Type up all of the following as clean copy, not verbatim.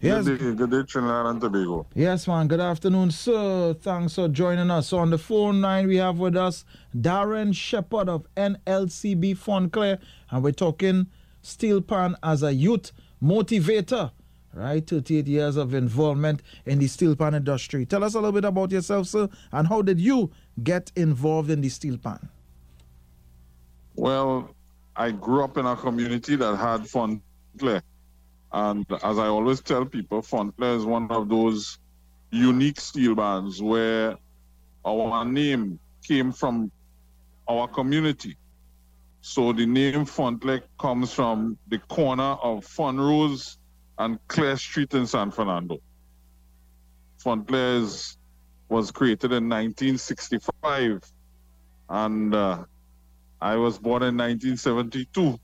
Yes, good day, Trinidad and Tobago. Yes, man. Good afternoon, sir. Thanks for joining us. On the phone line, we have with us Darren Shepherd of NLCB Fonclaire, and we're talking STEELPAN as a youth motivator, right? 38 years of involvement in the STEELPAN industry. Tell us a little bit about yourself, sir, and how did you get involved in the STEELPAN? Well, I grew up in a community that had Fonclaire. And as I always tell people, Fonclaire is one of those unique steel bands where our name came from our community. So the name Fonclaire comes from the corner of Fonrose and Claire Street in San Fernando. Fonclaire was created in 1965, and I was born in 1972.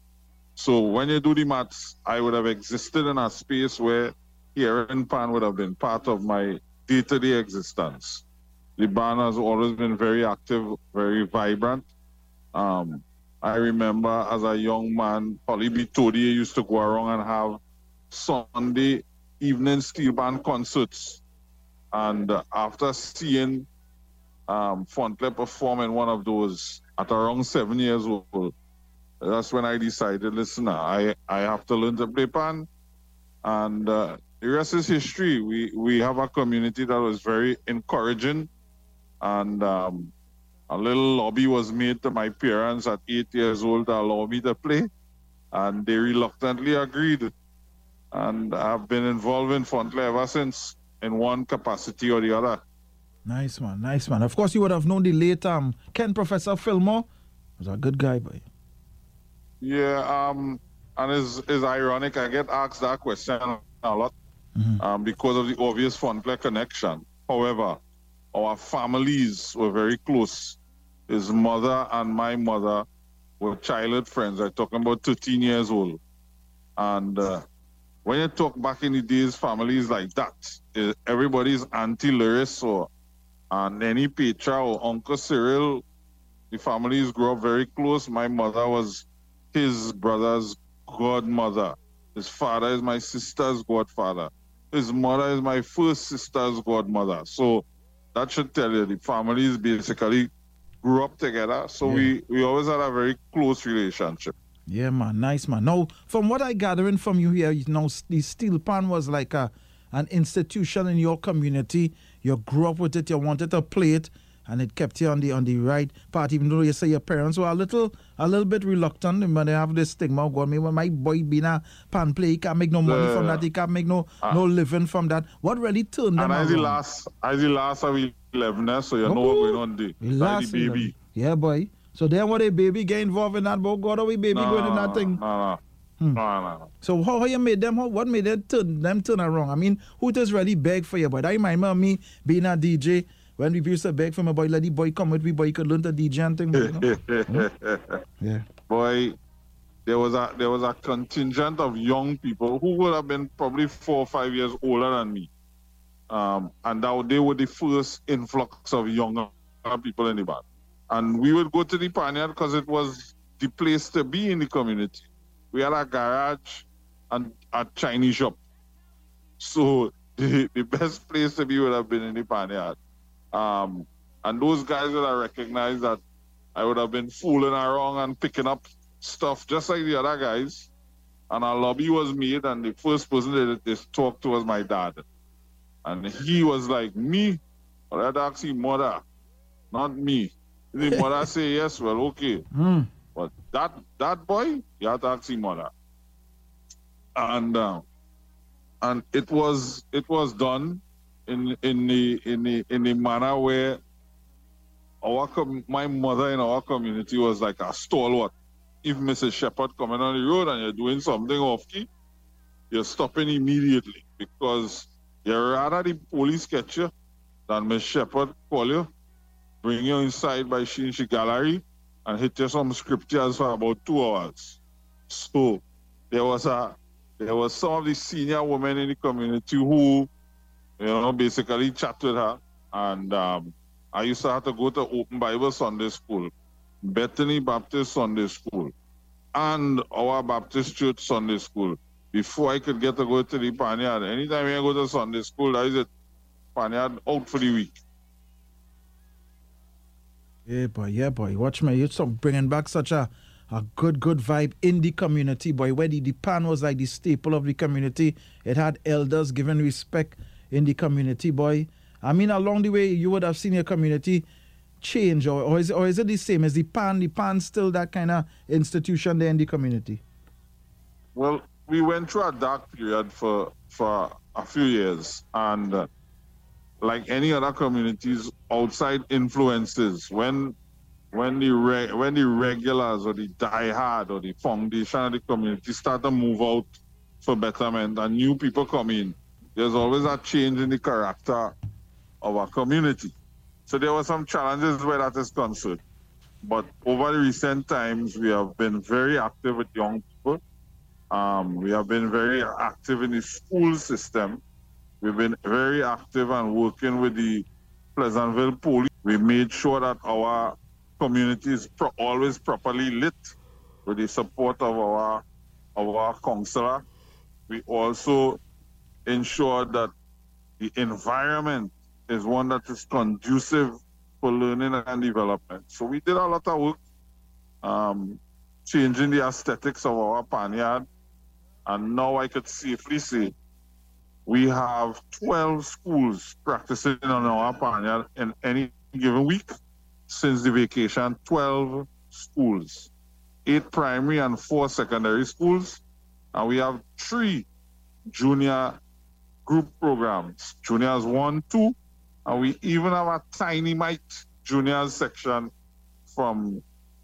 So when you do the maths, I would have existed in a space where hearing pan would have been part of my day-to-day existence. The band has always been very active, very vibrant. I remember as a young man, Polly B. Todi used to go around and have Sunday evening steel band concerts. And after seeing Fonclaire perform in one of those at around 7 years old, that's when I decided, listen, I have to learn to play pan. And the rest is history. We have a community that was very encouraging. And a little lobby was made to my parents at 8 years old to allow me to play. And they reluctantly agreed. And I've been involved in Fonclaire ever since, in one capacity or the other. Nice, man. Nice, man. Of course, you would have known the late Ken Professor Fillmore. He was a good guy, boy. Yeah, and it's ironic. I get asked that question a lot because of the obvious Fonclaire connection. However, our families were very close. His mother and my mother were childhood friends. I'm talking about 13 years old. And when you talk back in the days, families like that, everybody's Auntie Loris or Nanny Petra or Uncle Cyril, the families grew up very close. My mother was his brother's godmother. His father is my sister's godfather. His mother is my first sister's godmother. So that should tell you the families basically grew up together. So yeah, we always had a very close relationship. Yeah, man. Nice, man. Now, from what I'm gathering from you here, you know, the STEELPAN was like an institution in your community. You grew up with it. You wanted to play it. And it kept you on the right path, even though you say your parents were a little bit reluctant when they have this stigma. God, me, when my boy being a pan player, he can't make no money from that. He can't make no living from that. What really turned them around? And I the last of 11, so you know what going on there. Like the baby. Yeah, boy. So then what a baby get involved in that, but God, are we baby going in that thing? No. So how you made them? What made them turn around? I mean, who does really beg for you, boy? That reminds me of me being a DJ. When we used to beg from a boy, let the boy come with me, boy, you could learn to DJ and things. Yeah. Boy, there was a contingent of young people who would have been probably 4 or 5 years older than me. And that they were the first influx of younger people in the band. And we would go to the Panyard because it was the place to be in the community. We had a garage and a Chinese shop. So the best place to be would have been in the Panyard. And those guys that I recognized that I would have been fooling around and picking up stuff just like the other guys. And our lobby was made, and the first person they talked to was my dad. And he was like, me? Or I'd ask his mother, not me. The mother say, yes, well, okay. But that boy, you had to ask his mother. And it was done in the manner where my mother in our community was like a stalwart. If Mrs. Shepherd coming on the road and you're doing something off-key, you're stopping immediately because you're rather the police catch you than Miss Shepherd call you, bring you inside by Shinshi Gallery and hit you some scriptures for about 2 hours. So there was some of the senior women in the community who, you know, basically chat with her. And I used to have to go to Open Bible Sunday School, Bethany Baptist Sunday School, and our Baptist Church Sunday School. before I could get to go to the panyard. Anytime I go to Sunday school, that is it. Panyard out for the week. Yeah, boy. Watch my youth bringing back such a good vibe in the community, boy. Where the pan was like the staple of the community. It had elders giving respect in the community, boy. I mean, along the way, you would have seen your community change, or is it the same? Is the pan? The pan still that kind of institution there in the community? Well, we went through a dark period for a few years, and like any other communities, outside influences. When the regulars or the diehard or the foundation of the community start to move out for betterment and new people come in, there's always a change in the character of our community. So there were some challenges where that is concerned. But over the recent times, we have been very active with young people. We have been very active in the school system. We've been very active and working with the Pleasantville Police. We made sure that our community is always properly lit with the support of our counselor. We also ensured that the environment is one that is conducive for learning and development. So we did a lot of work changing the aesthetics of our panyard, and now I could safely say we have 12 schools practicing on our panyard in any given week. Since the vacation, 12 schools, 8 primary and 4 secondary schools, and we have 3 junior group programs, juniors 1, 2, and we even have a tiny mite juniors section from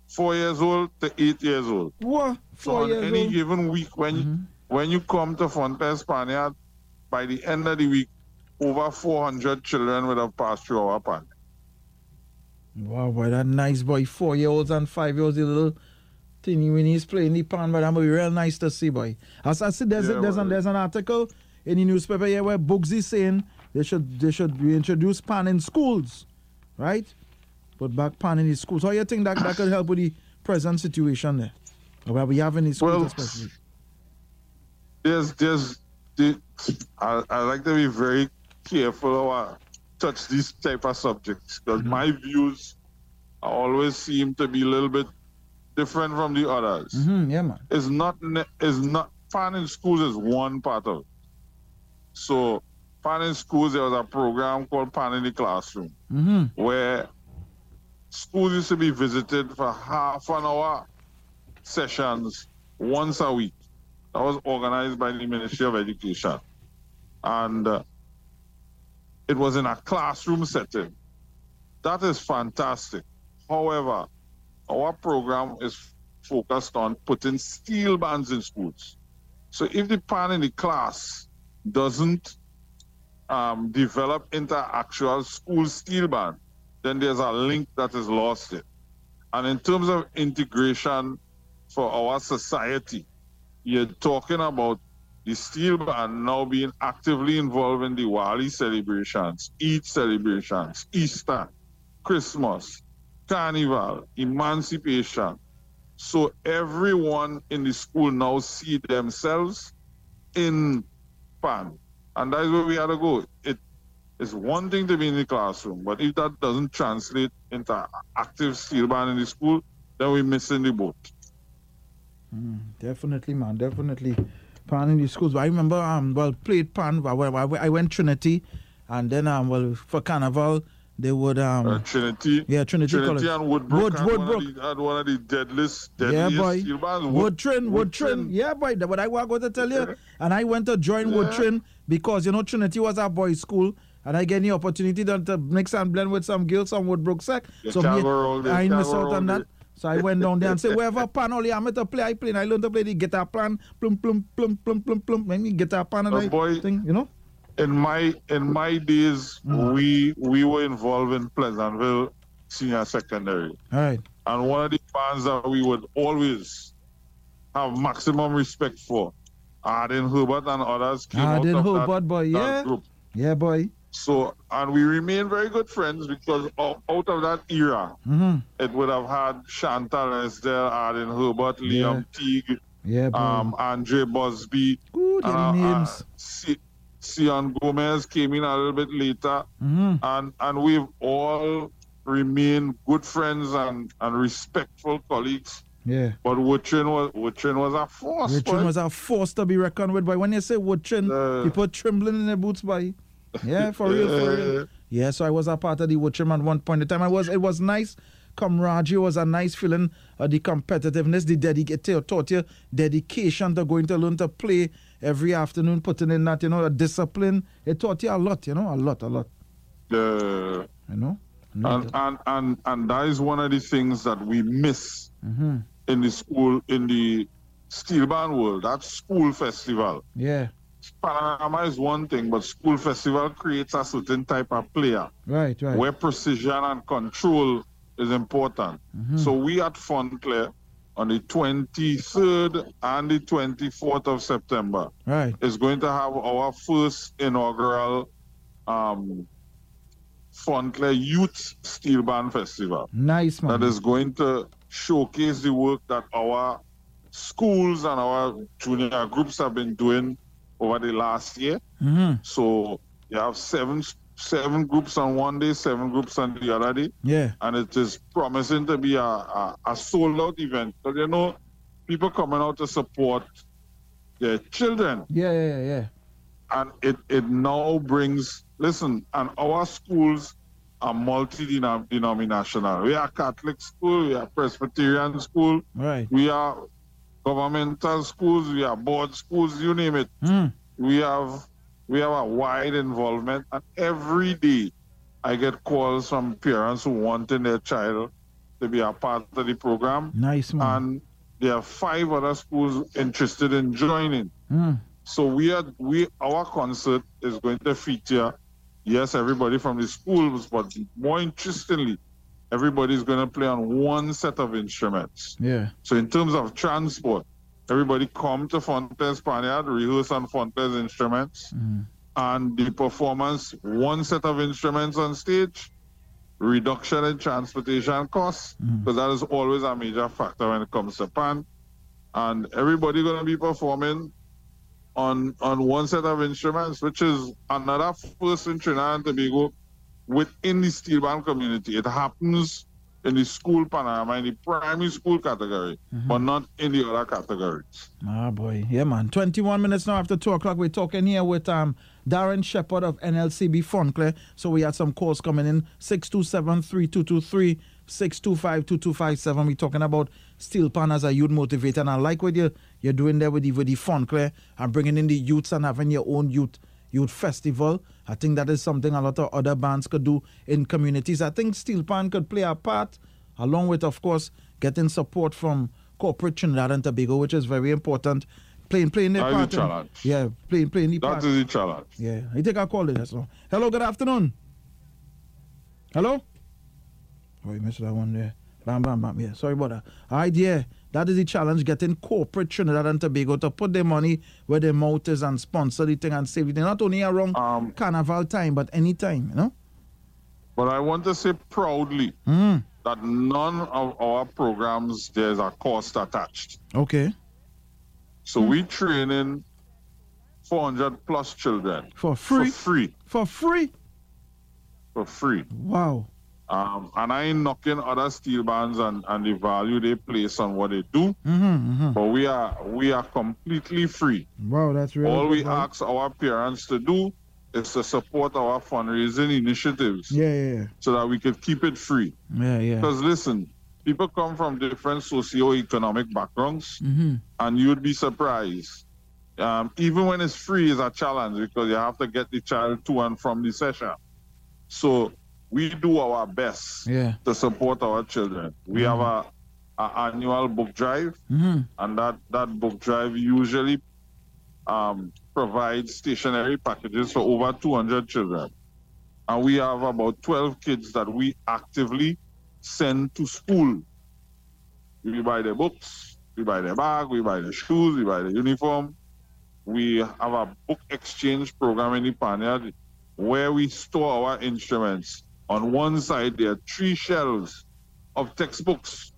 4 years old to 8 years old. What? Four so years on any old? Given week, when you come to Fonclaire's panyard, by the end of the week, over 400 children would have passed through our panyard. Wow, boy, that nice boy. 4-year-olds and 5-year-olds, the little thingy when he's playing the pan, but that would be real nice to see, boy. As I see, there's an article in the newspaper here where Bugsy saying they should reintroduce pan in schools, right? Put back pan in the schools. How you think that could help with the present situation there? Where we have any schools, well, especially? I like to be very careful about touch these type of subjects, because my views always seem to be a little bit different from the others. Yeah, man. It's not pan in schools is one part of it. So pan in schools, there was a program called Pan in the Classroom, where schools used to be visited for half an hour sessions once a week. That was organized by the Ministry of Education, and it was in a classroom setting. That is fantastic. However, our program is focused on putting steel bands in schools. So if the pan in the class doesn't develop into actual school steel band, then there's a link that is lost there. And in terms of integration for our society, you're talking about the steel band now being actively involved in Diwali celebrations, Eid celebrations, Easter, Christmas, Carnival, Emancipation. So everyone in the school now see themselves in pan. And that's where we had to go. It is one thing to be in the classroom, but if that doesn't translate into active steel band in the school, then we're missing the boat. Definitely, man, definitely. Pan in the schools. But I remember, played pan. I went Trinity, and then for Carnival they would Trinity. Yeah, Trinity College. And Woodbrook. Woodbrook had one of the deadliest steel bands. Woodtrin. Yeah, boy. But I was to tell you, and I went to join Woodtrin because Trinity was our boys' school. And I get the opportunity to mix and blend with some girls on Woodbrook Sec. So I miss out on that. So I went down there and said, wherever pan only I'm to play, I play. And I learned to play the guitar pan, plum plum plum plum plum plum. Maybe guitar pan and thing, In my days, we were involved in Pleasantville Senior Secondary. All right. And one of the bands that we would always have maximum respect for, Arden Herbert and others came out of that group. Yeah, boy. So, and we remain very good friends because out of that era, it would have had Chantal Esdell, Arden Herbert, Liam Teague, Yeah, bro. Andre Busby. Ooh, names. Sion Gomez came in a little bit later. Mm-hmm. And we've all remained good friends and respectful colleagues. Yeah. But Woodchin was a force. Woodchin was a force to be reckoned with, boy. When you say Woodchin, people trembling in their boots, boy. Yeah, for real, for real. Yeah, so I was a part of the Woodchin at one point in time. It was nice camaraderie, was a nice feeling of the competitiveness, the dedication to going to learn to play every afternoon, putting in that, the discipline. It taught you a lot, a lot. Yeah. You know? And that is one of the things that we miss in the school, in the steel band world. That school festival. Yeah. Panorama is one thing, but school festival creates a certain type of player. Right, right. Where precision and control is important. So we at Fonclaire on the 23rd and the 24th of September is going to have our first inaugural Fonclaire Youth Steel Band Festival. Nice, man. That is going to showcase the work that our schools and our junior groups have been doing over the last year. So you have seven groups on one day, seven groups on the other day. Yeah. And it is promising to be a sold-out event. Because, people coming out to support their children. Yeah. And it now brings... Listen, and our schools are multi-denominational. We are Catholic school, we are Presbyterian school, we are governmental schools, we are board schools, you name it. We have a wide involvement, and every day I get calls from parents who wanting their child to be a part of the program. Nice, man. And there are five other schools interested in joining. So our concert is going to feature, yes, everybody from the schools, but more interestingly, everybody's going to play on one set of instruments. Yeah. So in terms of transport, everybody come to Fonclaire's Panyard, rehearse on Fonclaire's instruments, and the performance, one set of instruments on stage, reduction in transportation costs, because that is always a major factor when it comes to PAN. And everybody going to be performing on one set of instruments, which is another first in Trinidad and Tobago within the steel band community. It happens in the school panorama, in the primary school category, but not in the other categories. Ah, boy. Yeah, man. 21 minutes now after 2 o'clock. We're talking here with Darren Shepherd of NLCB Fonclaire. So we had some calls coming in. 627-3223, 625-2257. We're talking about STEELPAN as a youth motivator. And I like what you're doing there with the Fonclaire and bringing in the youths and having your own youth festival. I think that is something a lot of other bands could do in communities. I think STEELPAN could play a part, along with, of course, getting support from corporate Trinidad and Tobago, which is very important. Playing their part. That is the challenge. Yeah, playing the part. That is the challenge. Yeah, I think I called it that. So. Hello, good afternoon. Hello? Oh, you missed that one there. Bam, bam, bam. Yeah, sorry about that. All right, yeah. That is the challenge, getting corporate Trinidad and Tobago to put their money where their mouth is and sponsor the thing and save it. They're not only around Carnival time, but any time, But I want to say proudly that none of our programs, there's a cost attached. Okay. So we training 400 plus children. For free? For free. For free? For free. Wow. And I ain't knocking other steel bands and the value they place on what they do. But we are completely free. Wow, that's really all we ask our parents to do is to support our fundraising initiatives. Yeah. So that we could keep it free. Yeah. Because listen, people come from different socioeconomic backgrounds, and you'd be surprised. Even when it's free, it's a challenge because you have to get the child to and from the session. So we do our best to support our children. We have an annual book drive, and that book drive usually provides stationery packages for over 200 children. And we have about 12 kids that we actively send to school. We buy their books, we buy their bag, we buy their shoes, we buy their uniform. We have a book exchange program in the Panyard where we store our instruments. On one side, there are 3 shelves of textbooks.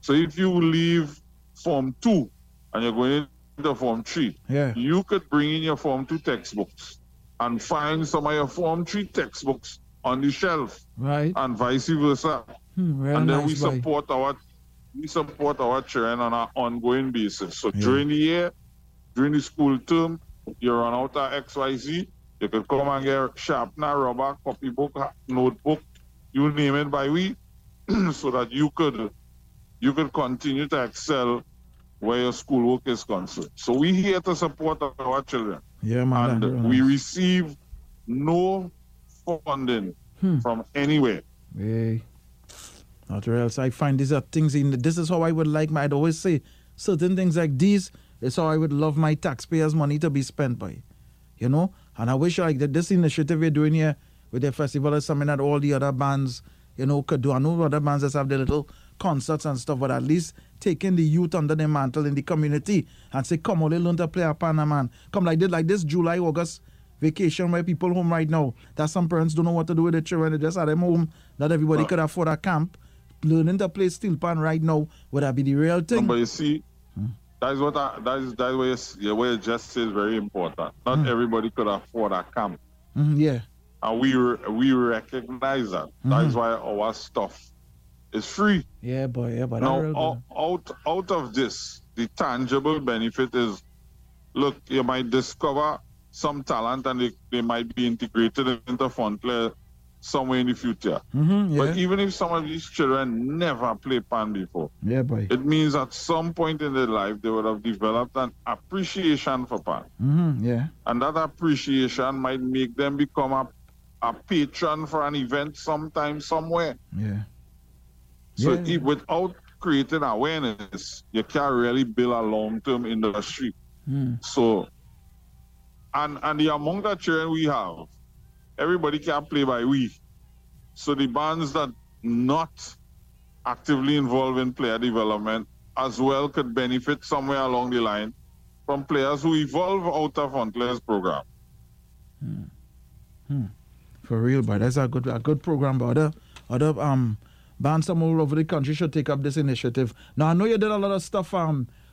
So if you leave Form 2 and you're going into Form 3, yeah, you could bring in your Form 2 textbooks and find some of your Form 3 textbooks on the shelf, right, and vice versa. And then we support our children on an ongoing basis. So yeah, during the year, during the school term, you run out of XYZ, you could come and get sharpener, rubber, copybook, notebook, you name it by week, so that you could continue to excel where your schoolwork is concerned. So we're here to support our children. Yeah, man. And we receive no funding from anywhere. Hey. Not or else I find these are things in the, this is how I would like my, I'd always say certain things like these is how I would love my taxpayers' money to be spent by. You know? And I wish like that this initiative we're doing here with the festival is something that all the other bands, you know, could do. I know other bands just have their little concerts and stuff, but at least taking the youth under their mantle in the community and say, come on, they learn to play a pan, man. Come like this July, August vacation where people home right now. That some parents don't know what to do with their children. They just had them home. Not everybody could afford a camp. Learning to play steelpan right now, would that be the real thing? But you see, that's what just says very important. Not everybody could afford a camp. Yeah. And we recognize that. That's why our stuff is free. Yeah, boy. Yeah, but now, out of this, the tangible benefit is, look, you might discover some talent and they might be integrated into Fonclaire somewhere in the future. Yeah. But even if some of these children never play pan before, yeah, boy, it means at some point in their life they would have developed an appreciation for pan. Yeah. And that appreciation might make them become a patron for an event sometime, somewhere. Yeah. So if without creating awareness, you can't really build a long-term industry. So, and the among the children we have, everybody can play by we. So the bands that not actively involved in player development as well could benefit somewhere along the line from players who evolve out of Fonclaire's program. For real, but that's a good program. But other bands from all over the country should take up this initiative. Now I know you did a lot of stuff.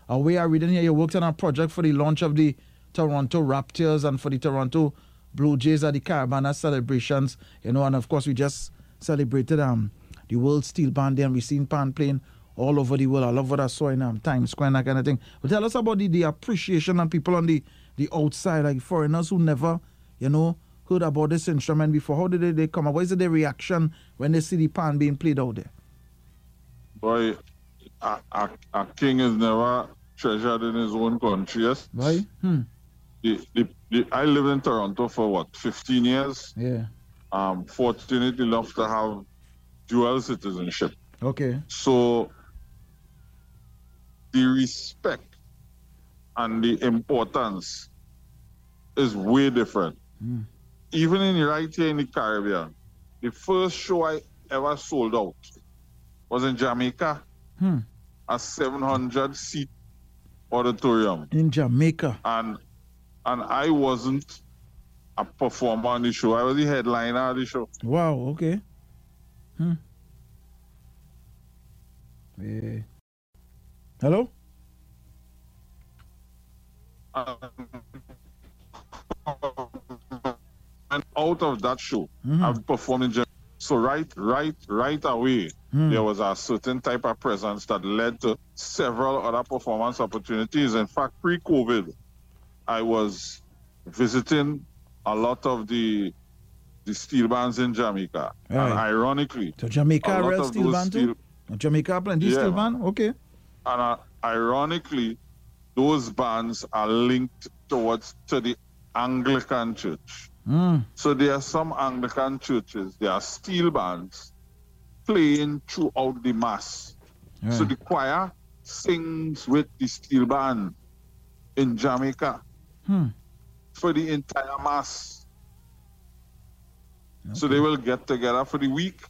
Away I reading here, you worked on a project for the launch of the Toronto Raptors and for the Toronto Blue Jays at the Carabana celebrations, you know, and of course we just celebrated the World Steel Band Day and we've seen pan playing all over the world. I love what I saw in Times Square and that kind of thing. But tell us about the appreciation and people on the outside, like foreigners who never, you know, heard about this instrument before. How did they come up? What is their reaction when they see the pan being played out there? Boy, a king is never treasured in his own country, yes? Right? I lived in Toronto for, 15 years? Yeah. Fortunate enough to have dual citizenship. Okay. So, the respect and the importance is way different. Even right here in the Caribbean, the first show I ever sold out was in Jamaica, a 700-seat auditorium. In Jamaica. And I wasn't a performer on the show. I was the headliner of the show. Wow, okay. Yeah. Hello? And out of that show, I've performed in general. So right away, there was a certain type of presence that led to several other performance opportunities. In fact, pre-COVID, I was visiting a lot of the steel bands in Jamaica. Right. And ironically, so Jamaica a lot steel band steel... too? Jamaica Plenty steel band? Okay. And ironically, those bands are linked to the Anglican church. So there are some Anglican churches, there are steel bands playing throughout the mass. Right. So the choir sings with the steel band in Jamaica. For the entire mass. Okay. So they will get together for the week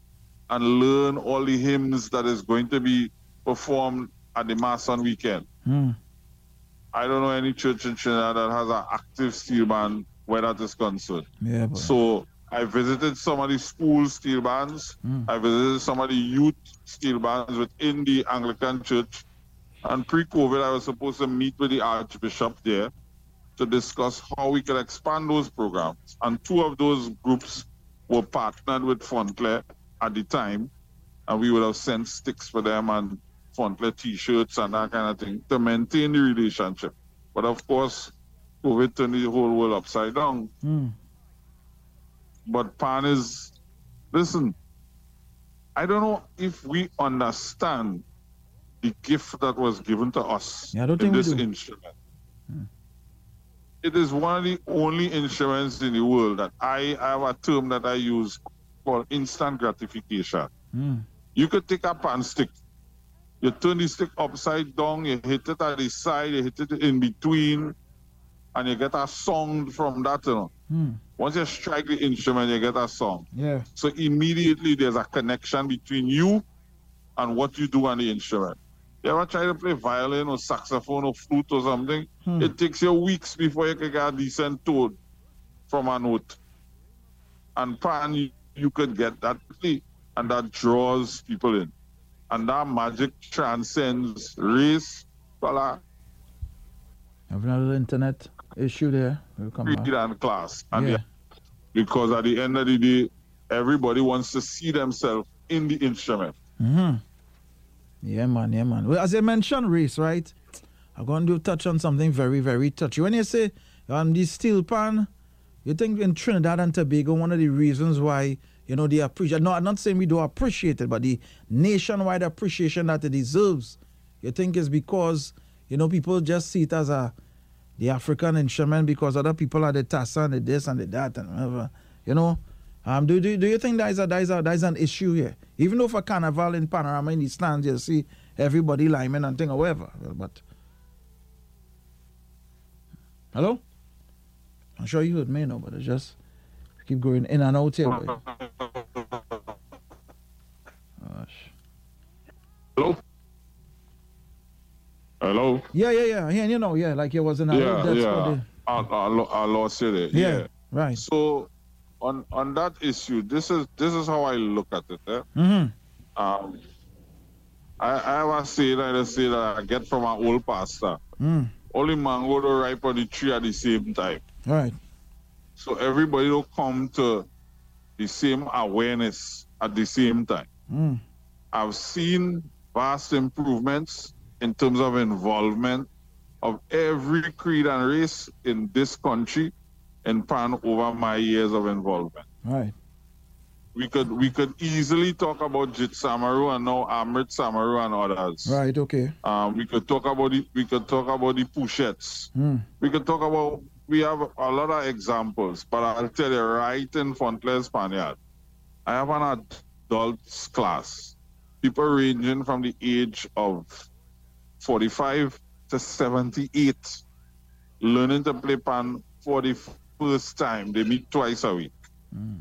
and learn all the hymns that is going to be performed at the mass on weekend. I don't know any church in Trinidad that has an active steel band where that is concerned. Yeah, so I visited some of the school steel bands. I visited some of the youth steel bands within the Anglican church. And pre-COVID, I was supposed to meet with the Archbishop there to discuss how we could expand those programs. And two of those groups were partnered with Fonclaire at the time, and we would have sent sticks for them and Fonclaire T-shirts and that kind of thing to maintain the relationship. But of course, COVID turned the whole world upside down. Mm. But Pan is, listen, I don't know if we understand the gift that was given to us in this instrument. Hmm. It is one of the only instruments in the world that I have a term that I use called instant gratification. Hmm. You could take a pan stick, you turn the stick upside down, you hit it at the side, you hit it in between, and you get a sound from that. You know. Hmm. Once you strike the instrument, you get a sound. Yeah. So immediately there's a connection between you and what you do on the instrument. You ever try to play violin or saxophone or flute or something? Hmm. It takes you weeks before you can get a decent tone from a note. And pan, you could get that play, and that draws people in. And that magic transcends race, color. Have another internet issue there. We'll come back. And class. And yeah. Because at the end of the day, everybody wants to see themselves in the instrument. Mm-hmm. Yeah, man, yeah, man. Well, as I mentioned race, right? I'm going to touch on something very, very touchy. When you say the STEELPAN, you think in Trinidad and Tobago, one of the reasons why, you know, they appreciate... No, I'm not saying we don't appreciate it, but the nationwide appreciation that it deserves, you think is because, you know, people just see it as the African instrument because other people are the tassa and the this and the that and whatever, you know? Do you think that is an issue here? Even though for Carnival in Panorama in the stands, you see everybody lining and thing or whatever. But hello, I'm sure you heard me, no, but I just keep going in and out here. Boy. Gosh. Hello. Hello. Yeah. Yeah, you know, yeah, like it was in a I lost you there. Yeah, right. So. On that issue, this is how I look at it. Eh? Mm-hmm. I have a saying that I get from an old pastor. Mm. Only mango don't ripe on the tree at the same time. Right. So everybody will come to the same awareness at the same time. Mm. I've seen vast improvements in terms of involvement of every creed and race in this country and pan over my years of involvement. Right. We could easily talk about Jit Samaru and now Amrit Samaru and others. Right, okay. We could talk about the Pushettes. Mm. We have a lot of examples, but I'll tell you right in Fonclaire Spaniard, I have an adults class. People ranging from the age of 45 to 78 learning to play pan for the first time. They meet twice a week. Mm.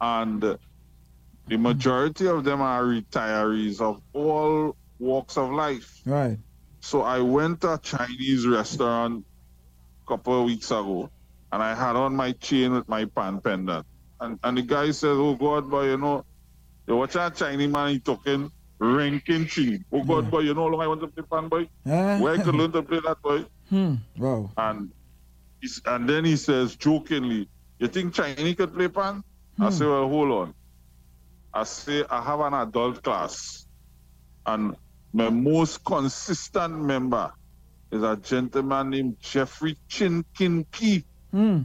And the majority of them are retirees of all walks of life. Right. So I went to a Chinese restaurant a couple of weeks ago, and I had on my chain with my pan pendant. And the guy says, oh, God, boy, you know, you watch a Chinese man, he talking ranking chin. Oh, God, boy, you know how long I want to play pan, boy? Where I could learn to play that, boy? Hmm. Wow. And then he says, jokingly, you think Chinese could play pan? Hmm. I say, well, hold on. I say, I have an adult class. And my most consistent member is a gentleman named Jeffrey Chin Kin Ki. Hmm.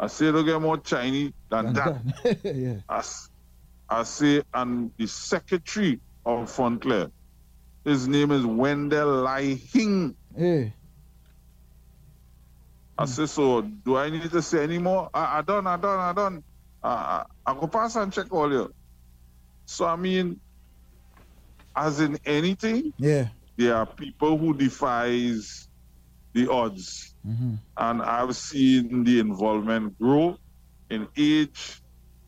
I say, don't get more Chinese than that. Yeah. I say, and the secretary of Fonclaire, his name is Wendell Lai Hing. Hey. I say, so do I need to say any more? I don't. I go pass and check all you. So, I mean, as in anything, there are people who defies the odds. Mm-hmm. And I've seen the involvement grow in age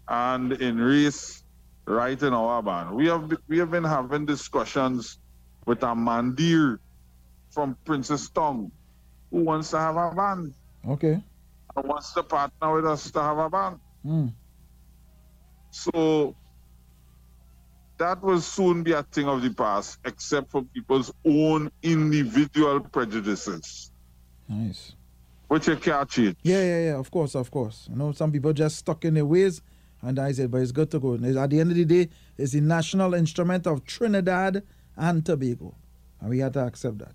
and in race right in our band. We have been having discussions with a mandir from Princess Tong who wants to have a band. Okay. And wants to partner with us to have a band. Mm. So that will soon be a thing of the past, except for people's own individual prejudices. Nice. Which you can't change. Yeah, of course, You know, some people just stuck in their ways, and I said, but it's good to go. And at the end of the day, it's the national instrument of Trinidad and Tobago, and we had to accept that.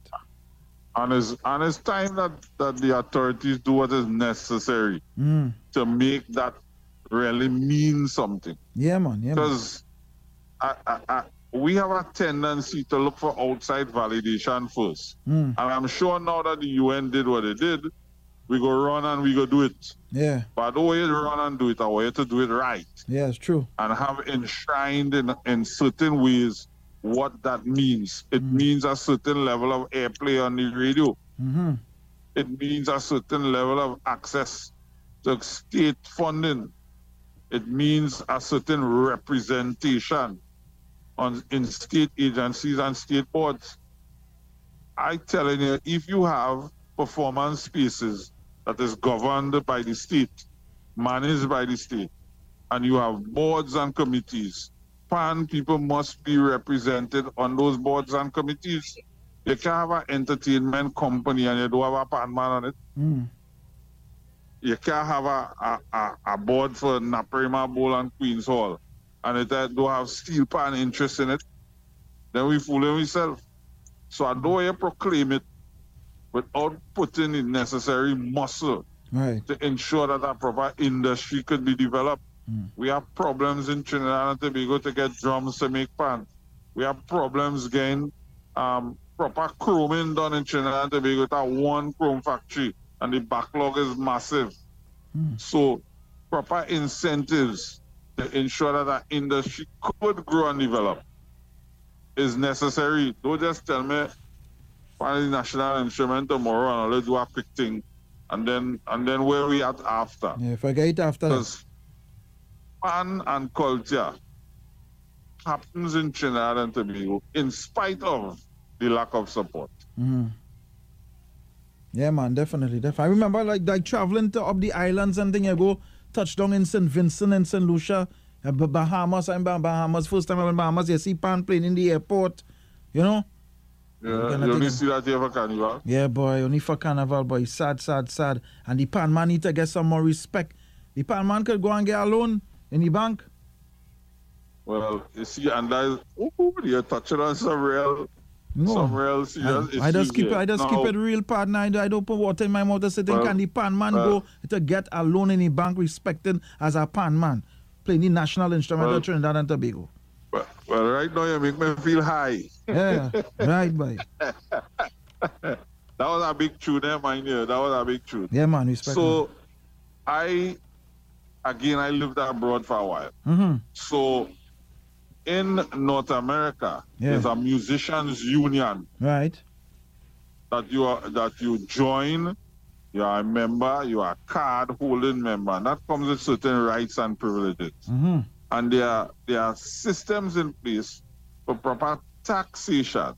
And it's time that the authorities do what is necessary to make that really mean something. Yeah, man. Because we have a tendency to look for outside validation first. And I'm sure now that the UN did what it did, we go run and we go do it. Yeah. But the way to run and do it, our way to do it right. Yeah, it's true. And have enshrined in certain ways what that means. It means a certain level of airplay on the radio. It means a certain level of access to state funding. It means a certain representation in state agencies and state boards. I'm telling you, if you have performance spaces that is governed by the state, managed by the state, and you have boards and committees, Pan people must be represented on those boards and committees. You can't have an entertainment company and you don't have a Pan man on it. You can't have a board for Naparima Bowl and Queen's Hall and it don't have STEELPAN interest in it. Then we fooling ourselves. So I don't hear proclaim it without putting the necessary muscle to ensure that our proper industry could be developed. We have problems in Trinidad and Tobago to get drums to make pan. We have problems getting proper chroming done in Trinidad and Tobago to one chrome factory, and the backlog is massive. So proper incentives to ensure that our industry could grow and develop is necessary. Don't just tell me find the national instrument tomorrow and let's do a quick thing, and then where we at after. Yeah, forget it after that. Pan and culture happens in Trinidad and Tobago in spite of the lack of support. Yeah, man, definitely. I remember like traveling to up the islands and thing. I go touch down in St. Vincent and St. Lucia, Bahamas. I'm in Bahamas. First time I'm in Bahamas, you see Pan playing in the airport, you know? Yeah, you only see that here for Carnival. Yeah, boy, only for Carnival, boy. Sad. And the Pan man need to get some more respect. The Pan man could go and get a loan in the bank. Well, you see, and that is, you're touching on some real, serious issues. I just keep it real, partner. I don't put water in my mouth. Can the Pan man go to get a loan in the bank, respected as a Pan man, playing the national instrument of Trinidad and Tobago? Well, right now you make me feel high. Yeah, right, boy. That was a big truth, mind you. That was a big truth. Yeah, man, respect. So, I lived abroad for a while. So in North America, there's a musicians union. Right. That you join, you are a member, you are a card-holding member, and that comes with certain rights and privileges. And there are systems in place for proper taxation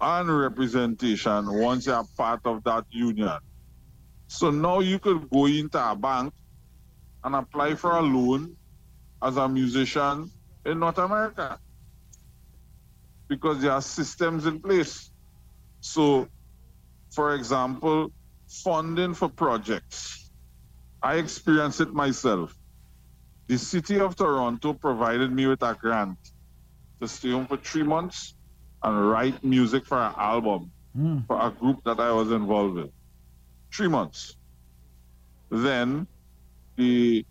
and representation once you are part of that union. So now you could go into a bank and apply for a loan as a musician in North America because there are systems in place. So, for example, funding for projects. I experienced it myself. The city of Toronto provided me with a grant to stay home for 3 months and write music for an album for a group that I was involved with. 3 months. Then the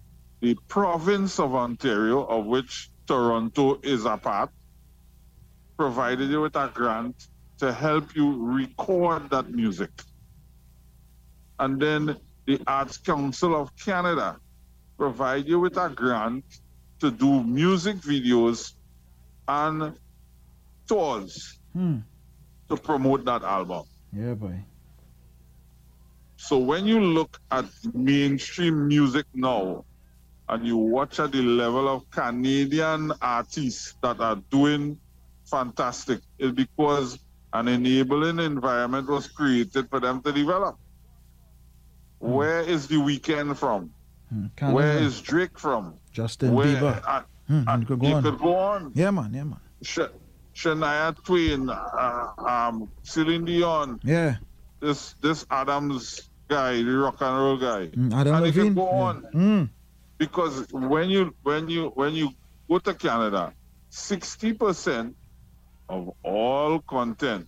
province of Ontario, of which Toronto is a part, provided you with a grant to help you record that music. And then the Arts Council of Canada provided you with a grant to do music videos and tours to promote that album. Yeah, boy. So when you look at mainstream music now and you watch at the level of Canadian artists that are doing fantastic, it's because an enabling environment was created for them to develop. Where is The Weeknd from? Where is Drake from? Justin Bieber. You could go on. Yeah, man. Shania Twain, Celine Dion. Yeah. This Adams guy, the rock and roll guy. Adam Levine. It can go on. Because when you go to Canada, 60% of all content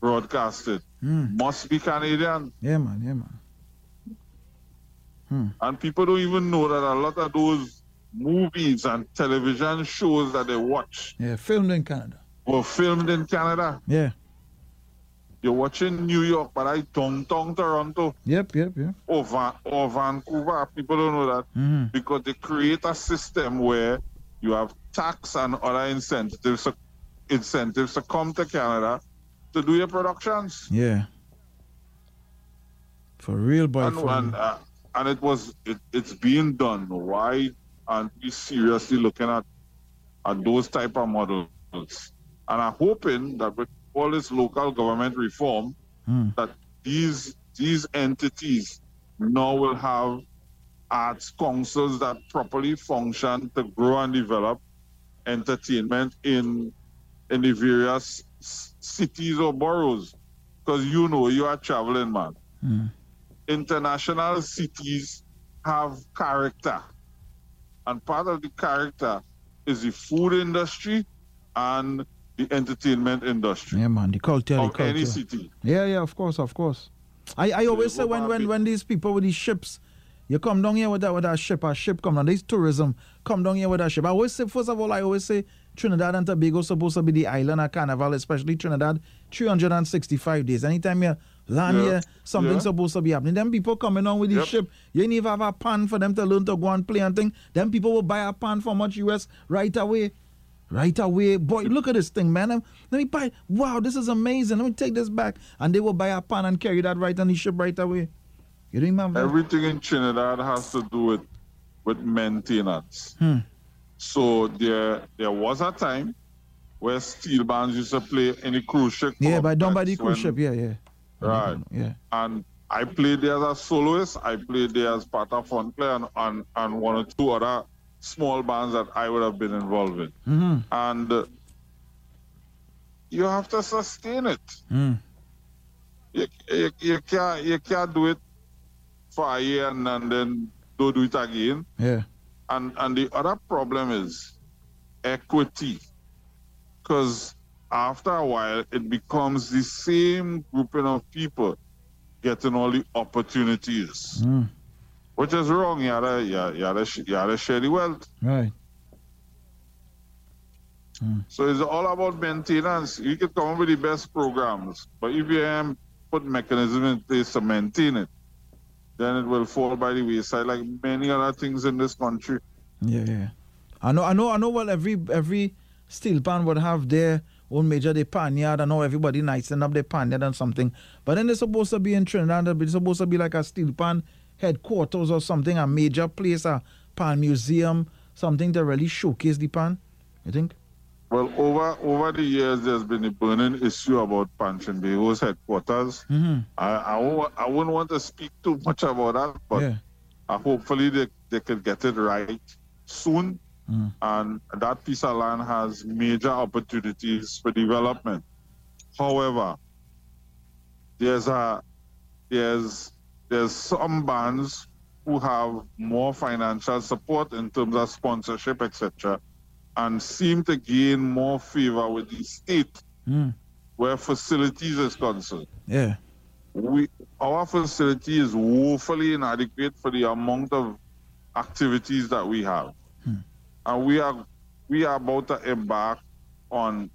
broadcasted must be Canadian. Yeah, man. And people don't even know that a lot of those movies and television shows that they watch filmed in Canada. Were filmed in Canada. Yeah. You're watching New York, but I downtown Toronto. Yep. Or Vancouver. People don't know that because they create a system where you have tax and other incentives to come to Canada to do your productions. Yeah. For real, boy. And it's being done. Why aren't we seriously looking at those type of models? And I'm hoping that with all this local government reform, that these entities now will have arts councils that properly function to grow and develop entertainment in the various cities or boroughs. Because you are traveling, man. International cities have character, and part of the character is the food industry and the entertainment industry. Yeah, man, the culture. Any city. Yeah, of course. I always say when these people with these ships, you come down here with a ship come down, these tourism come down here with a ship. I always say, first of all, Trinidad and Tobago is supposed to be the island of Carnival, especially Trinidad, 365 days. Anytime you land here, something's supposed to be happening. Them people coming on with this ship, you ain't even have a pan for them to learn to go and play and thing. Them people will buy a pan for much US right away. Boy, look at this thing, man. Let me buy it. Wow, this is amazing. Let me take this back. And they will buy a pan and carry that right on the ship right away. You remember? Everything in Trinidad has to do with maintenance. So there was a time where steel bands used to play in the cruise ship. Yeah, but don't buy the cruise ship. Yeah. Right. Yeah. And I played there as a soloist. I played there as part of Fonclaire and one or two other small bands that I would have been involved in. And you have to sustain it. You can't do it for a year and then don't do it again. Yeah. And the other problem is equity, because after a while, it becomes the same grouping of people getting all the opportunities, which is wrong. You gotta share the wealth. Right. So it's all about maintenance. You can come up with the best programs, but if you haven't put mechanism in place to maintain it, then it will fall by the wayside, like many other things in this country. Yeah. I know. Well, every steel pan would have their own major, the panyard. I know everybody nicing up their panyard and something. But then they're supposed to be in Trinidad. It's supposed to be like a steel pan headquarters or something, a major place, a pan museum, something to really showcase the pan, you think? Well, over the years, there's been a burning issue about Pan Trinbago's headquarters. I wouldn't want to speak too much about that, but hopefully they can get it right soon. And that piece of land has major opportunities for development. However, there's some bands who have more financial support in terms of sponsorship, etc., and seem to gain more favor with the state where facilities is concerned. Yeah. Our facility is woefully inadequate for the amount of activities that we have. And we are about to embark on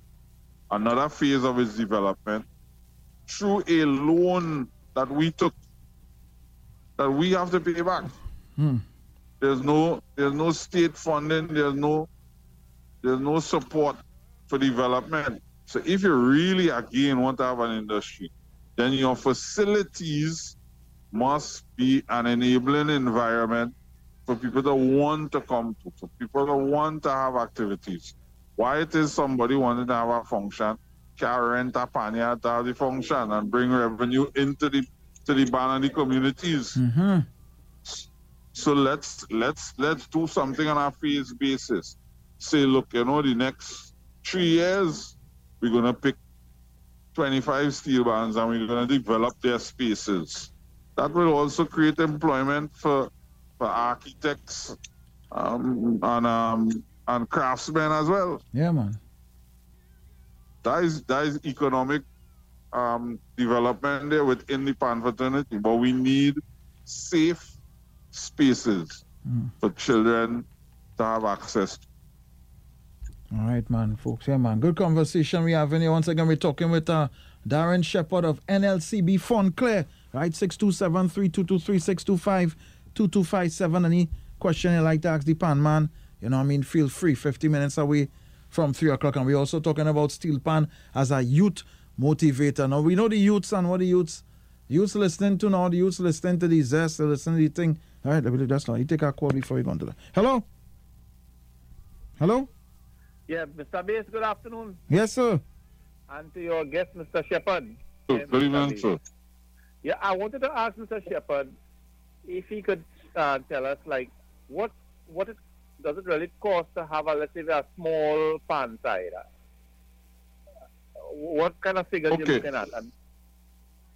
another phase of its development through a loan that we took that we have to pay back. There's no state funding, there's no support for development. So if you really, again, want to have an industry, then your facilities must be an enabling environment for people that want to come to, for people that want to have activities. Why it is somebody wanting to have a function, can rent a panya to have the function and bring revenue into the band and the communities. So let's do something on a phase basis. say, look, you know, the next 3 years, we're going to pick 25 steel bands and we're going to develop their spaces. That will also create employment for architects and craftsmen as well. Yeah, man. That is economic development there within the Pan fraternity, but we need safe spaces for children to have access to. All right, man, folks. Yeah, man. Good conversation we have in here. Once again, we're talking with Darren Shepherd of NLCB Fonclaire, right? 627-3223, 625-2257. Any question you like to ask the Pan, man, you know what I mean? Feel free. 50 minutes away from 3 o'clock. And we're also talking about SteelPan as a youth motivator. Now, we know the youths and what the youths listening to now. The youths listening to the zest, they're listening to the thing. All right, I believe that's not. You take a call before you go into that. Hello? Hello? Yeah, Mr. Bass, good afternoon. Yes, sir. And to your guest, Mr. Shepherd. Good evening, sir. Yeah, I wanted to ask Mr. Shepherd if he could tell us, like, what does it really cost to have, let's say, a small pan side? What kind of figures you're looking at?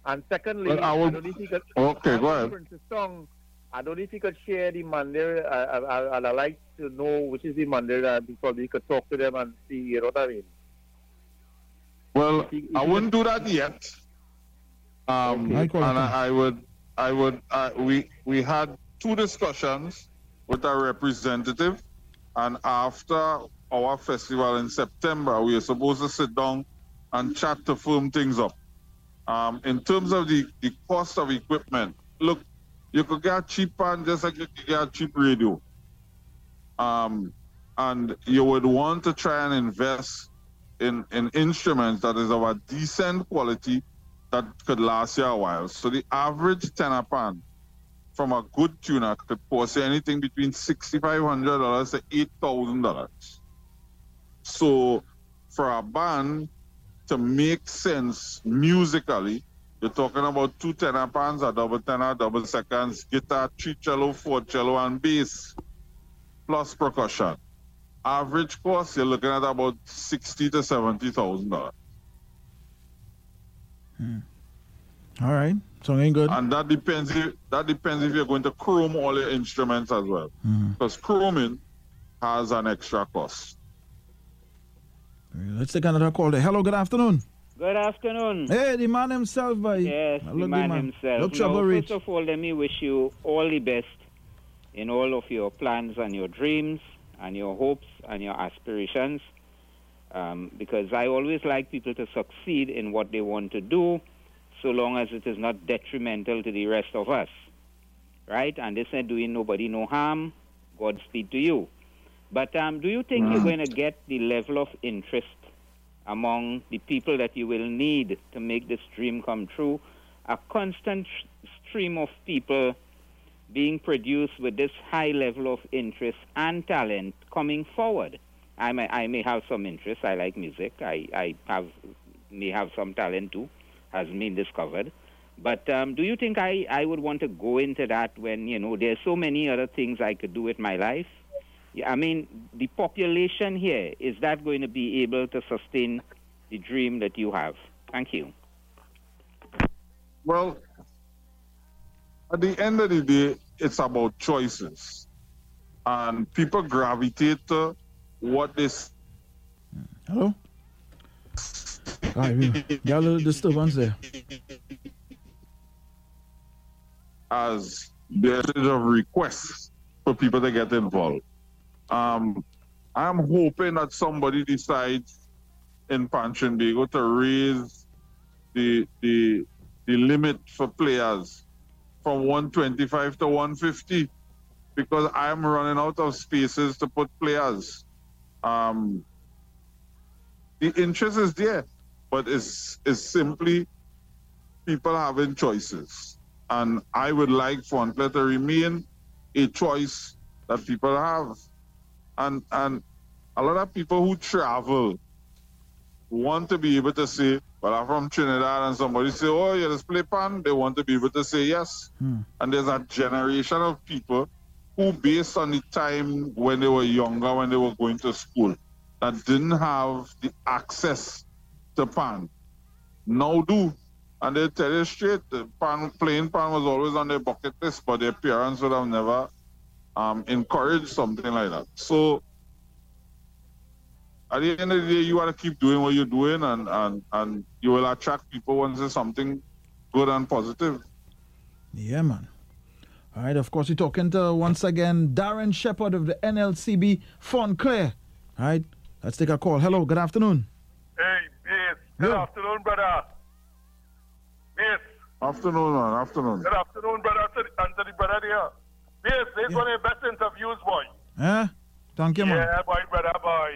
And secondly, well, I don't know if he could... Okay, go ahead. Song, I don't know if you could share the mandate. I'd like to know which is the mandate, because you could talk to them and see, you know what I mean? Well, I wouldn't do that yet. We had two discussions with our representative, and after our festival in September, we are supposed to sit down and chat to firm things up. In terms of the cost of equipment, look, you could get cheap pan just like you could get cheap radio. And you would want to try and invest in instruments that is of a decent quality that could last you a while. So the average tenor pan from a good tuner could cost you anything between $6,500 to $8,000. So for a band to make sense musically, you're talking about two tenor pans, a double tenor, double seconds, guitar, 3 cello, 4 cello, and bass, plus percussion. Average cost, you're looking at about $60,000 to $70,000. All right, so ain't good. And that depends if you're going to chrome all your instruments as well, because chroming has an extra cost. Let's take another call there. Hello, good afternoon. Good afternoon. Hey, the man himself, boy. Yes, the man himself. Now, first of all, let me wish you all the best in all of your plans and your dreams and your hopes and your aspirations, because I always like people to succeed in what they want to do, so long as it is not detrimental to the rest of us, right? And this ain't doing nobody no harm. Godspeed to you. But do you think you're going to get the level of interest among the people that you will need to make this dream come true? A constant stream of people being produced with this high level of interest and talent coming forward. I may have some interest. I like music. I may have some talent too, has been discovered. But do you think I would want to go into that when, you know, there's so many other things I could do with my life? I mean, the population here, is that going to be able to sustain the dream that you have? Thank you. Well, at the end of the day, it's about choices. And people gravitate to what they... Hello? Got a little disturbance there. As there's a request for people to get involved. I'm hoping that somebody decides in Pan Trinbago to raise the limit for players from 125 to 150, because I'm running out of spaces to put players. The interest is there, but it's simply people having choices. And I would like Fonclaire to remain a choice that people have. And a lot of people who travel want to be able to say, well, I'm from Trinidad, and somebody say, oh, yeah, let's play pan. They want to be able to say yes. And there's a generation of people who, based on the time when they were younger, when they were going to school, that didn't have the access to Pan, now do. And they tell you straight, Pan, playing Pan was always on their bucket list, but their parents would have never encouraged something like that. So at the end of the day, you want to keep doing what you're doing, and you will attract people once there's something good and positive. Yeah, man. All right, of course, we're talking to, once again, Darren Shepherd of the NLCB Fonclaire. All right, let's take a call. Hello, good afternoon. Hey, yes. Good afternoon, brother. Yes. Afternoon, man. Afternoon. Good afternoon, brother. And to the brother there. Yes, it's one of the best interviews, boy. Yeah? Thank you, man. Yeah, boy, brother, boy.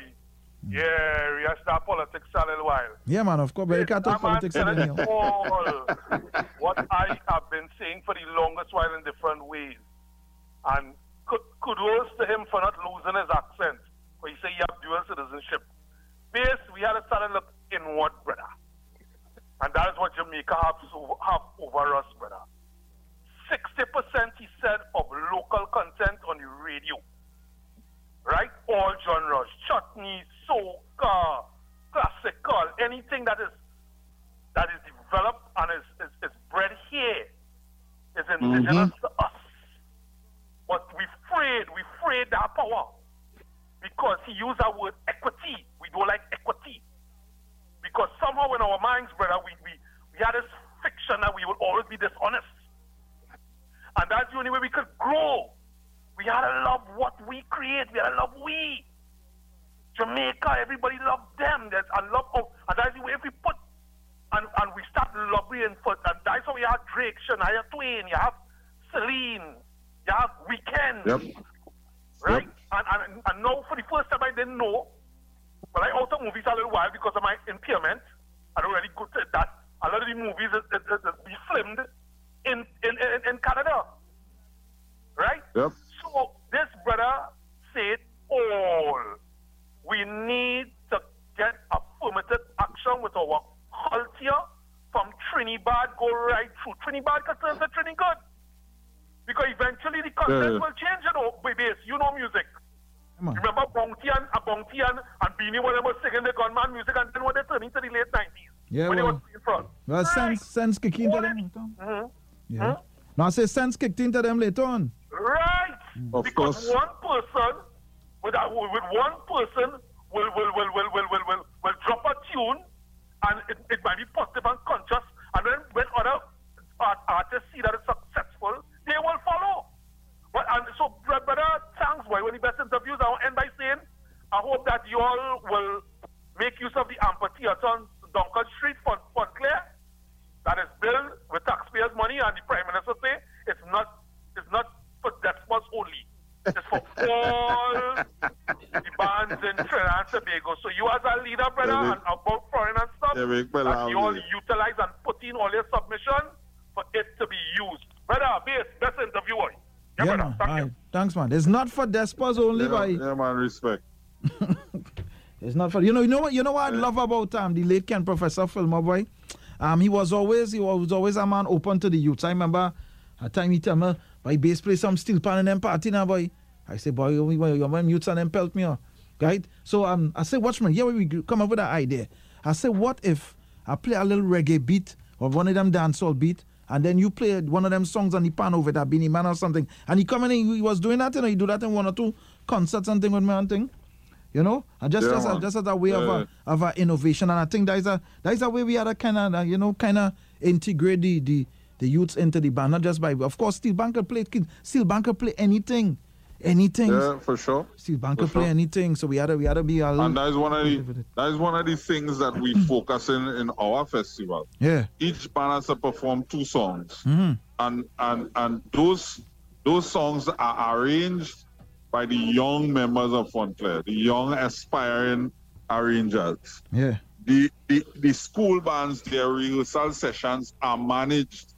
Yeah, we have started politics a little while. Yeah, man, of course, but you can't talk politics a little while. What I have been saying for the longest while in different ways. And kudos to him for not losing his accent. But he said you have dual citizenship. Yes, we had to start to look inward, brother. And that is what Jamaica have over us, brother. 60%, he said, of local content on the radio. Right? All genres. Chutney, soca, classical, anything that is developed and is bred here is indigenous to us. But we frayed our power. Because he used that word equity. We don't like equity. Because somehow in our minds, brother, we had this fiction that we would always be dishonest. And that's the only way we could grow. We had to love what we create. We had to love we. Jamaica, everybody loved them. There's a love of, and that's the way we put. And we start lobbying for, and that's how you have Drake, Shania Twain, you have Celine, you have Weekend. Yep. Right? Yep. And now, for the first time, I didn't know. Well, I also movies a little while because of my impairment. I don't really go to that. A lot of the movies that be filmed in Canada. Right? Yep. So this brother said all. We need to get affirmative action with our culture from Trinidad, go right through. Trinidad concerns the Trinity good. Because eventually the content will change, you know, babies. You know music. Remember Bounty and Beanie when they were singing the gunman music and then when they turning to the late 90s. Yeah, when they were in front. Well, sense kicked into them. Yeah. Now I say sense kicked into them later on. Right. Of because course. one person will drop a tune and it might be positive and conscious, and then when other artists see that it's successful, they will follow. But, and so, brother, thanks, boy. One of the best interviews. I will end by saying, I hope that you all will make use of the amphitheater on Duncan Street for Fonclaire that is built with taxpayers' money, and the Prime Minister say it's not for despots only. It's for all the bands in Trinidad and Tobago. So you as a leader, brother, and about foreign and stuff, and you all utilize and put in all your submission for it to be used. Brother, best interviewer. Yeah, yeah, brother. Man. Thank you. Thanks, man. It's not for despots only, by... Yeah, man, respect. It's not for... You know what I love about the late Ken Professor Fillmore, boy? He was always a man open to the youth. I remember a time he told me, "By bass play some steel pan in them party now, boy." I say, "Boy, your mutes and them pelt me, right?" So I say, "Watchman, here we come up with that idea." I say, "What if I play a little reggae beat or one of them dancehall beat, and then you play one of them songs on the pan over that Beanie Man or something?" And he come in and he was doing that, and he do that in one or two concerts and thing with me and thing, you know. And just as a way of our innovation, and I think that is a way we had to kind of integrate the youths into the band, not just by... Of course, Steel Banker played kids. Steel Banker play anything. Yeah, for sure. Steel Banker play anything. So we had to be a little... And that is one of the things that we focus in our festival. Yeah. Each band has to perform two songs, and those songs are arranged by the young members of Fonclaire, the young aspiring arrangers. Yeah. The school bands, their rehearsal sessions are managed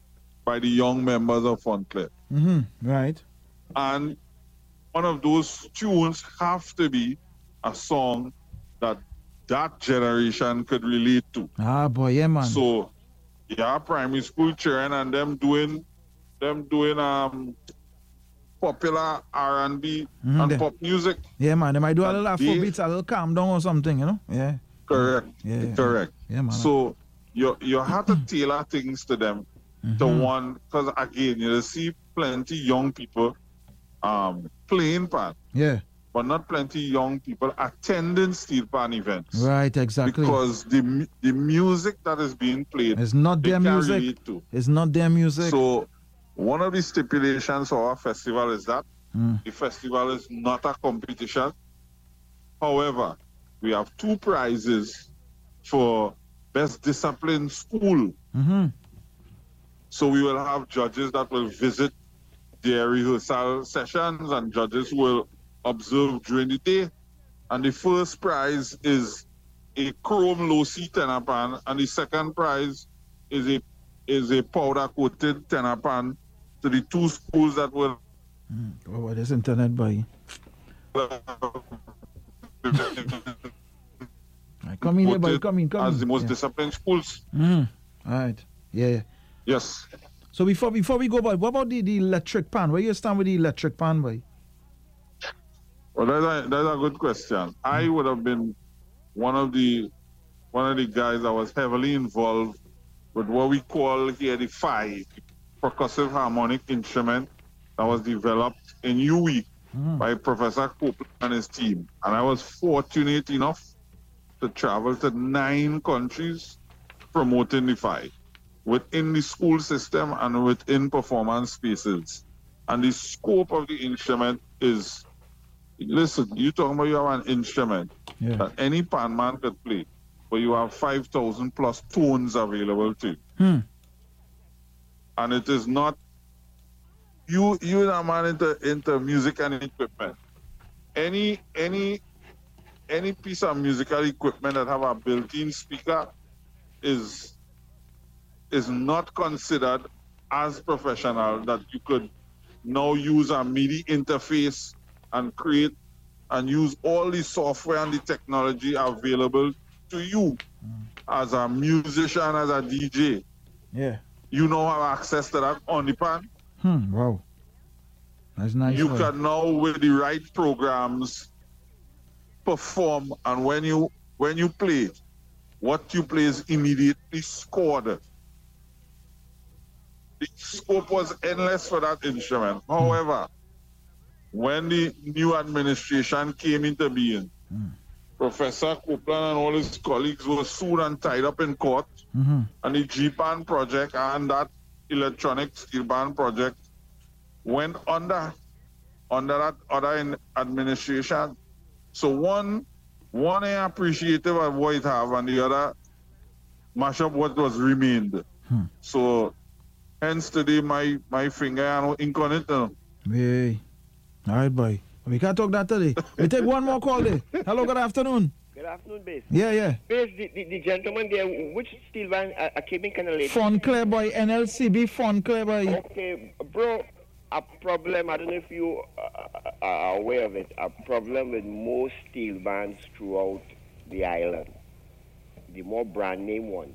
by the young members of Fonclaire. Right. And one of those tunes have to be a song that generation could relate to. Ah, boy, yeah, man. So, primary school children and them doing popular R&B and pop music. Yeah, man. They might do a little Afrobeats, a little calm down or something, you know? Yeah. Correct. Yeah. Correct. Yeah, man. So you have to tailor things to them. Mm-hmm. To one, because again, you see plenty young people playing pan. Yeah. But not plenty young people attending SteelPan events. Right, exactly. Because the music that is being played is not their music. It's not their music. So one of the stipulations of our festival is that the festival is not a competition. However, we have 2 prizes for best discipline school. Mm-hmm. So we will have judges that will visit their rehearsal sessions and judges will observed during the day, and the first prize is a chrome low-C tenor pan, and the second prize is a powder-coated tenor pan to the 2 schools that will. Oh, what is internet by? Come in, boy. Come in. As the most disciplined schools. All right. Yeah. Yes. So before we go, boy, what about the electric pan? Where you stand with the electric pan, boy? Well, that's a good question. I would have been one of the guys that was heavily involved with what we call here the PHI, percussive harmonic instrument that was developed in UE by Professor Copeland and his team. And I was fortunate enough to travel to 9 countries promoting the PHI within the school system and within performance spaces. And the scope of the instrument is... Listen, you're talking about you have an instrument that any pan man could play, but you have 5,000 plus tones available to you. And it is not... You're a man into music and equipment. Any piece of musical equipment that have a built-in speaker is not considered as professional, that you could now use a MIDI interface and create and use all the software and the technology available to you as a musician, as a DJ. Yeah. You now have access to that on the pan. Wow. That's nice. You can now, with the right programs, perform, and when you play, what you play is immediately scored. The scope was endless for that instrument. However, when the new administration came into being, Professor Copeland and all his colleagues were sued and tied up in court, and the G-Pan project and that electronic steel-pan project went under that other administration. So one I appreciative of what it have, and the other mash up what was remained. So hence today my finger and incontinent. Hey. All right, boy. We can't talk that today. We take one more call there. Hello, good afternoon. Good afternoon, Bass. Yeah. Bass, the gentleman there, which steel band came in kind of late? Fonclaire, boy. NLCB Fonclaire, boy. Okay, bro, a problem, I don't know if you are aware of it, a problem with most steel bands throughout the island, the more brand name ones.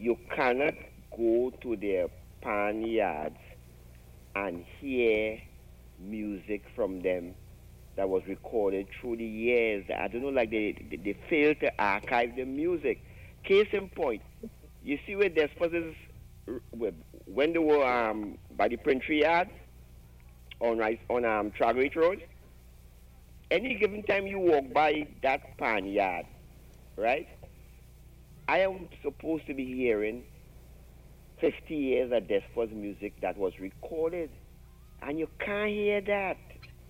You cannot go to their pan yards and hear music from them that was recorded through the years. I don't know, like they failed to archive the music. Case in point, you see where Despot's, when they were by the Printree Yard on Tragoit Road, any given time you walk by that pan yard, right, I am supposed to be hearing 50 years of Despot's music that was recorded. And you can't hear that.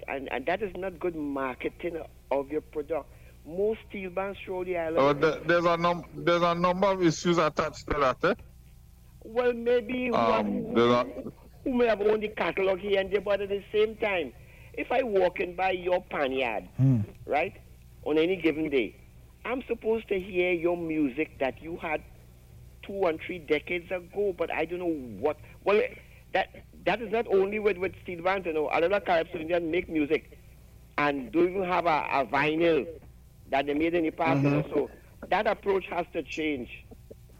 And that is not good marketing of your product. Most steel bands throughout the island... there's a number of issues attached to that, eh? Well, maybe who may have owned the catalog here and there, but at the same time, if I walk in by your pan yard, right, on any given day, I'm supposed to hear your music that you had 2 and 3 decades ago, but I don't know what... Well, that is not only with steel bands, you know. A lot of Caribbean Indians make music and don't even have a vinyl that they made in the past. So that approach has to change.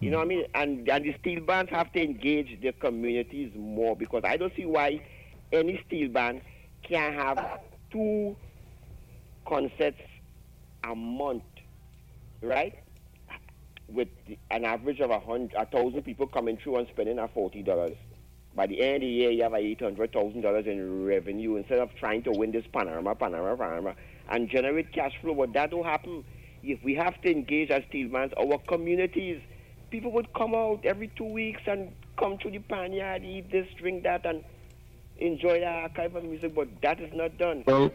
You know what I mean? And the steel bands have to engage their communities more, because I don't see why any steel band can have 2 concerts a month, right? With an average of 1,000 people coming through and spending at $40. By the end of the year, you have $800,000 in revenue instead of trying to win this panorama, and generate cash flow. But that will happen if we have to engage as Steelpans, our communities. People would come out every 2 weeks and come to the panyard, eat this, drink that, and enjoy the archive of music. But that is not done. Well,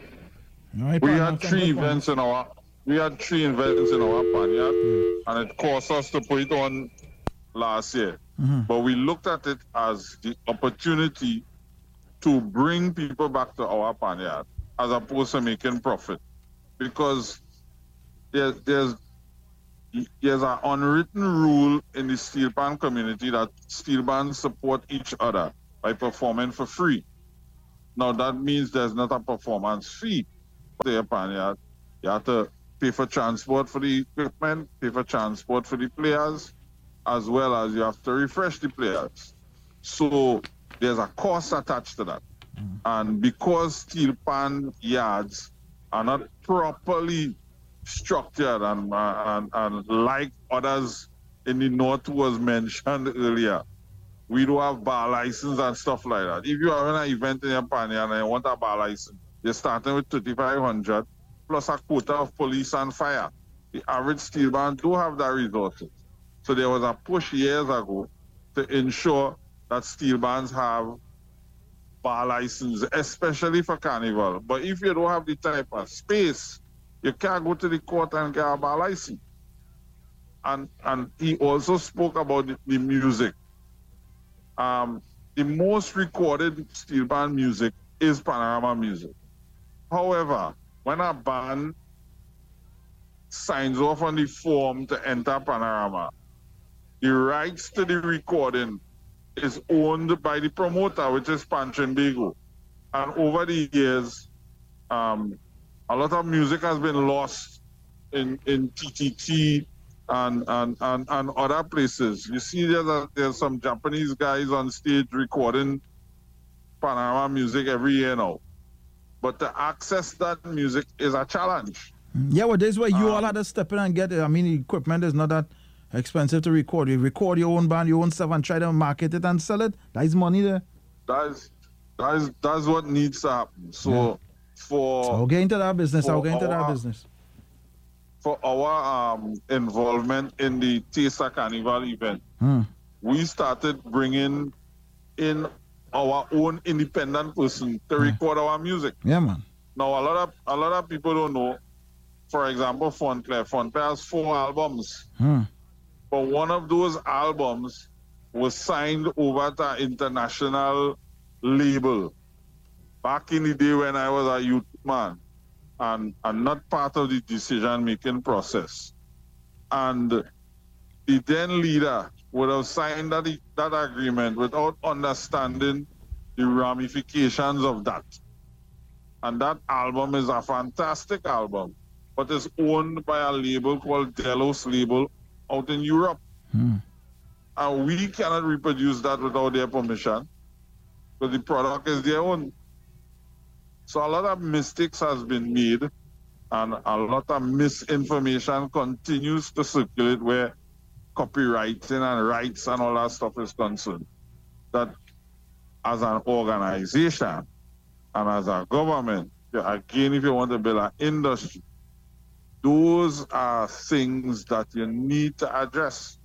we had 3 events in our panyard, and it cost us to put it on last year. Mm-hmm. But we looked at it as the opportunity to bring people back to our panyard as opposed to making profit, because there's an unwritten rule in the steel band community that steel bands support each other by performing for free. Now, that means there's not a performance fee for the panyard. You have to pay for transport for the equipment, pay for transport for the players, as well as you have to refresh the players. So there's a cost attached to that. And because steel pan yards are not properly structured and like others in the north was mentioned earlier, we don't have bar license and stuff like that. If you have an event in your panyard and you want a bar license, you're starting with $3,500 plus a quota of police and fire. The average steel band do have that resources. So there was a push years ago to ensure that steel bands have bar license, especially for carnival. But if you don't have the type of space, you can't go to the court and get a bar license. And he also spoke about the music. The most recorded steel band music is panorama music. However, when a band signs off on the form to enter panorama, the rights to the recording is owned by the promoter, which is Pan Trinbago. And over the years, a lot of music has been lost in TTT and other places. You see there's some Japanese guys on stage recording panorama music every year now. But to access that music is a challenge. Yeah, well, this way you all had to step in and get it. I mean, the equipment is not that expensive to record. You record your own band, your own stuff, and try to market it and sell it. That is money there. That's what needs to happen. So yeah. I'll get into that business. For our involvement in the Taste Carnival event, we started bringing in our own independent person to record our music. Yeah, man. Now a lot of people don't know. For example, Fonclaire. Fonclaire has 4 albums. But one of those albums was signed over to an international label. Back in the day when I was a youth man and not part of the decision-making process. And the then leader would have signed that agreement without understanding the ramifications of that. And that album is a fantastic album, but it's owned by a label called Delos Label out in Europe. And we cannot reproduce that without their permission, because the product is their own. So a lot of mistakes has been made, and a lot of misinformation continues to circulate where copywriting and rights and all that stuff is concerned. That as an organization and as a government, again, if you want to build an industry, those are things that you need to address.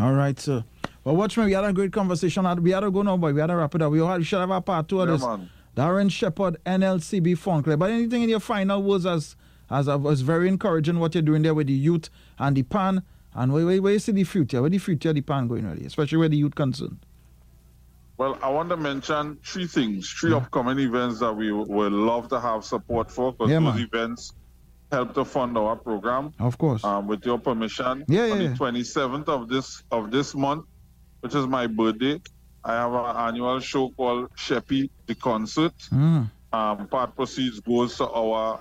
All right, sir. Well, watchman, we had a great conversation. We had to go now, but we had to wrap it up. We should have a part 2 of this. Man. Darren Shepherd, NLCB Fonclaire. But anything in your final words, as I was very encouraging what you're doing there with the youth and the pan, and where you see the future? Where the future of the pan going, really, especially where the youth concerned? Well, I want to mention 3 things, 3 upcoming events that we would love to have support for, because those events help to fund our program. Of course. With your permission, on the 27th of this month, which is my birthday, I have an annual show called Sheppy the Concert. Part proceeds goes to our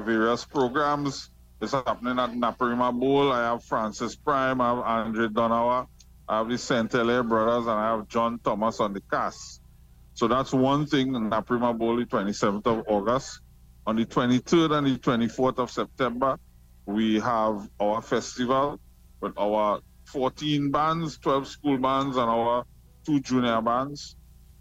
various programs. It's happening at Naparima Bowl. I have Francis Prime, I have Andre Donawa, I have the Centelle brothers, and I have John Thomas on the cast. So that's one thing. Naparima Bowl, the 27th of August. On the 23rd and the 24th of September, we have our festival with our 14 bands, 12 school bands, and our 2 junior bands,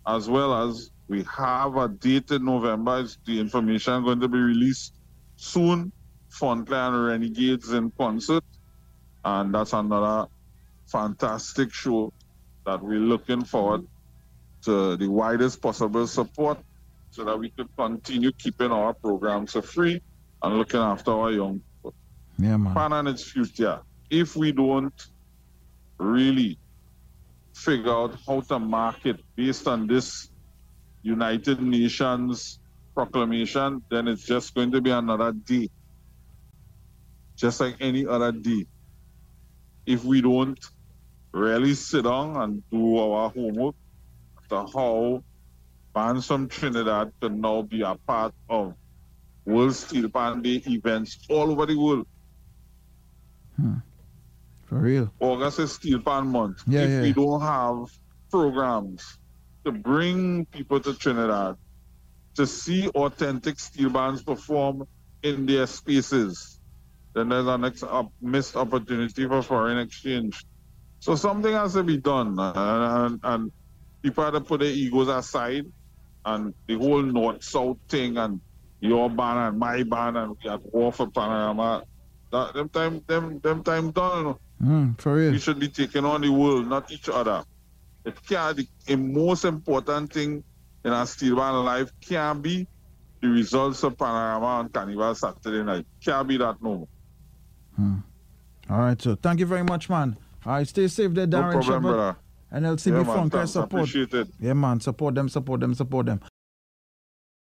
as well as we have a date in November. It's the information going to be released soon. Fonclaire and Renegades in concert, and that's another fantastic show that we're looking forward to the widest possible support so that we could continue keeping our programs free and looking after our young people. Yeah, man. Pan and its future. If we don't really figure out how to market based on this United Nations proclamation, then it's just going to be another day, just like any other day. If we don't really sit down and do our homework to how bands from Trinidad can now be a part of World Steel Band Day events all over the world. For real. August is SteelPan month. If we don't have programs to bring people to Trinidad to see authentic steel bands perform in their spaces, then there's a missed opportunity for foreign exchange. So something has to be done, and people have to put their egos aside, and the whole North-South thing, and your band and my band, and we at war for Panorama. That, them time done. For real. We should be taking on the world, not each other. It can't. The most important thing in our steel band life can't be the results of Panorama on Carnival Saturday night. Can't be that no more. All right, so thank you very much, man. All right, stay safe there, Darren Shepherd. No problem, brother. NLCB Fonclaire support. Appreciate it. Yeah, man, support them, support them, support them.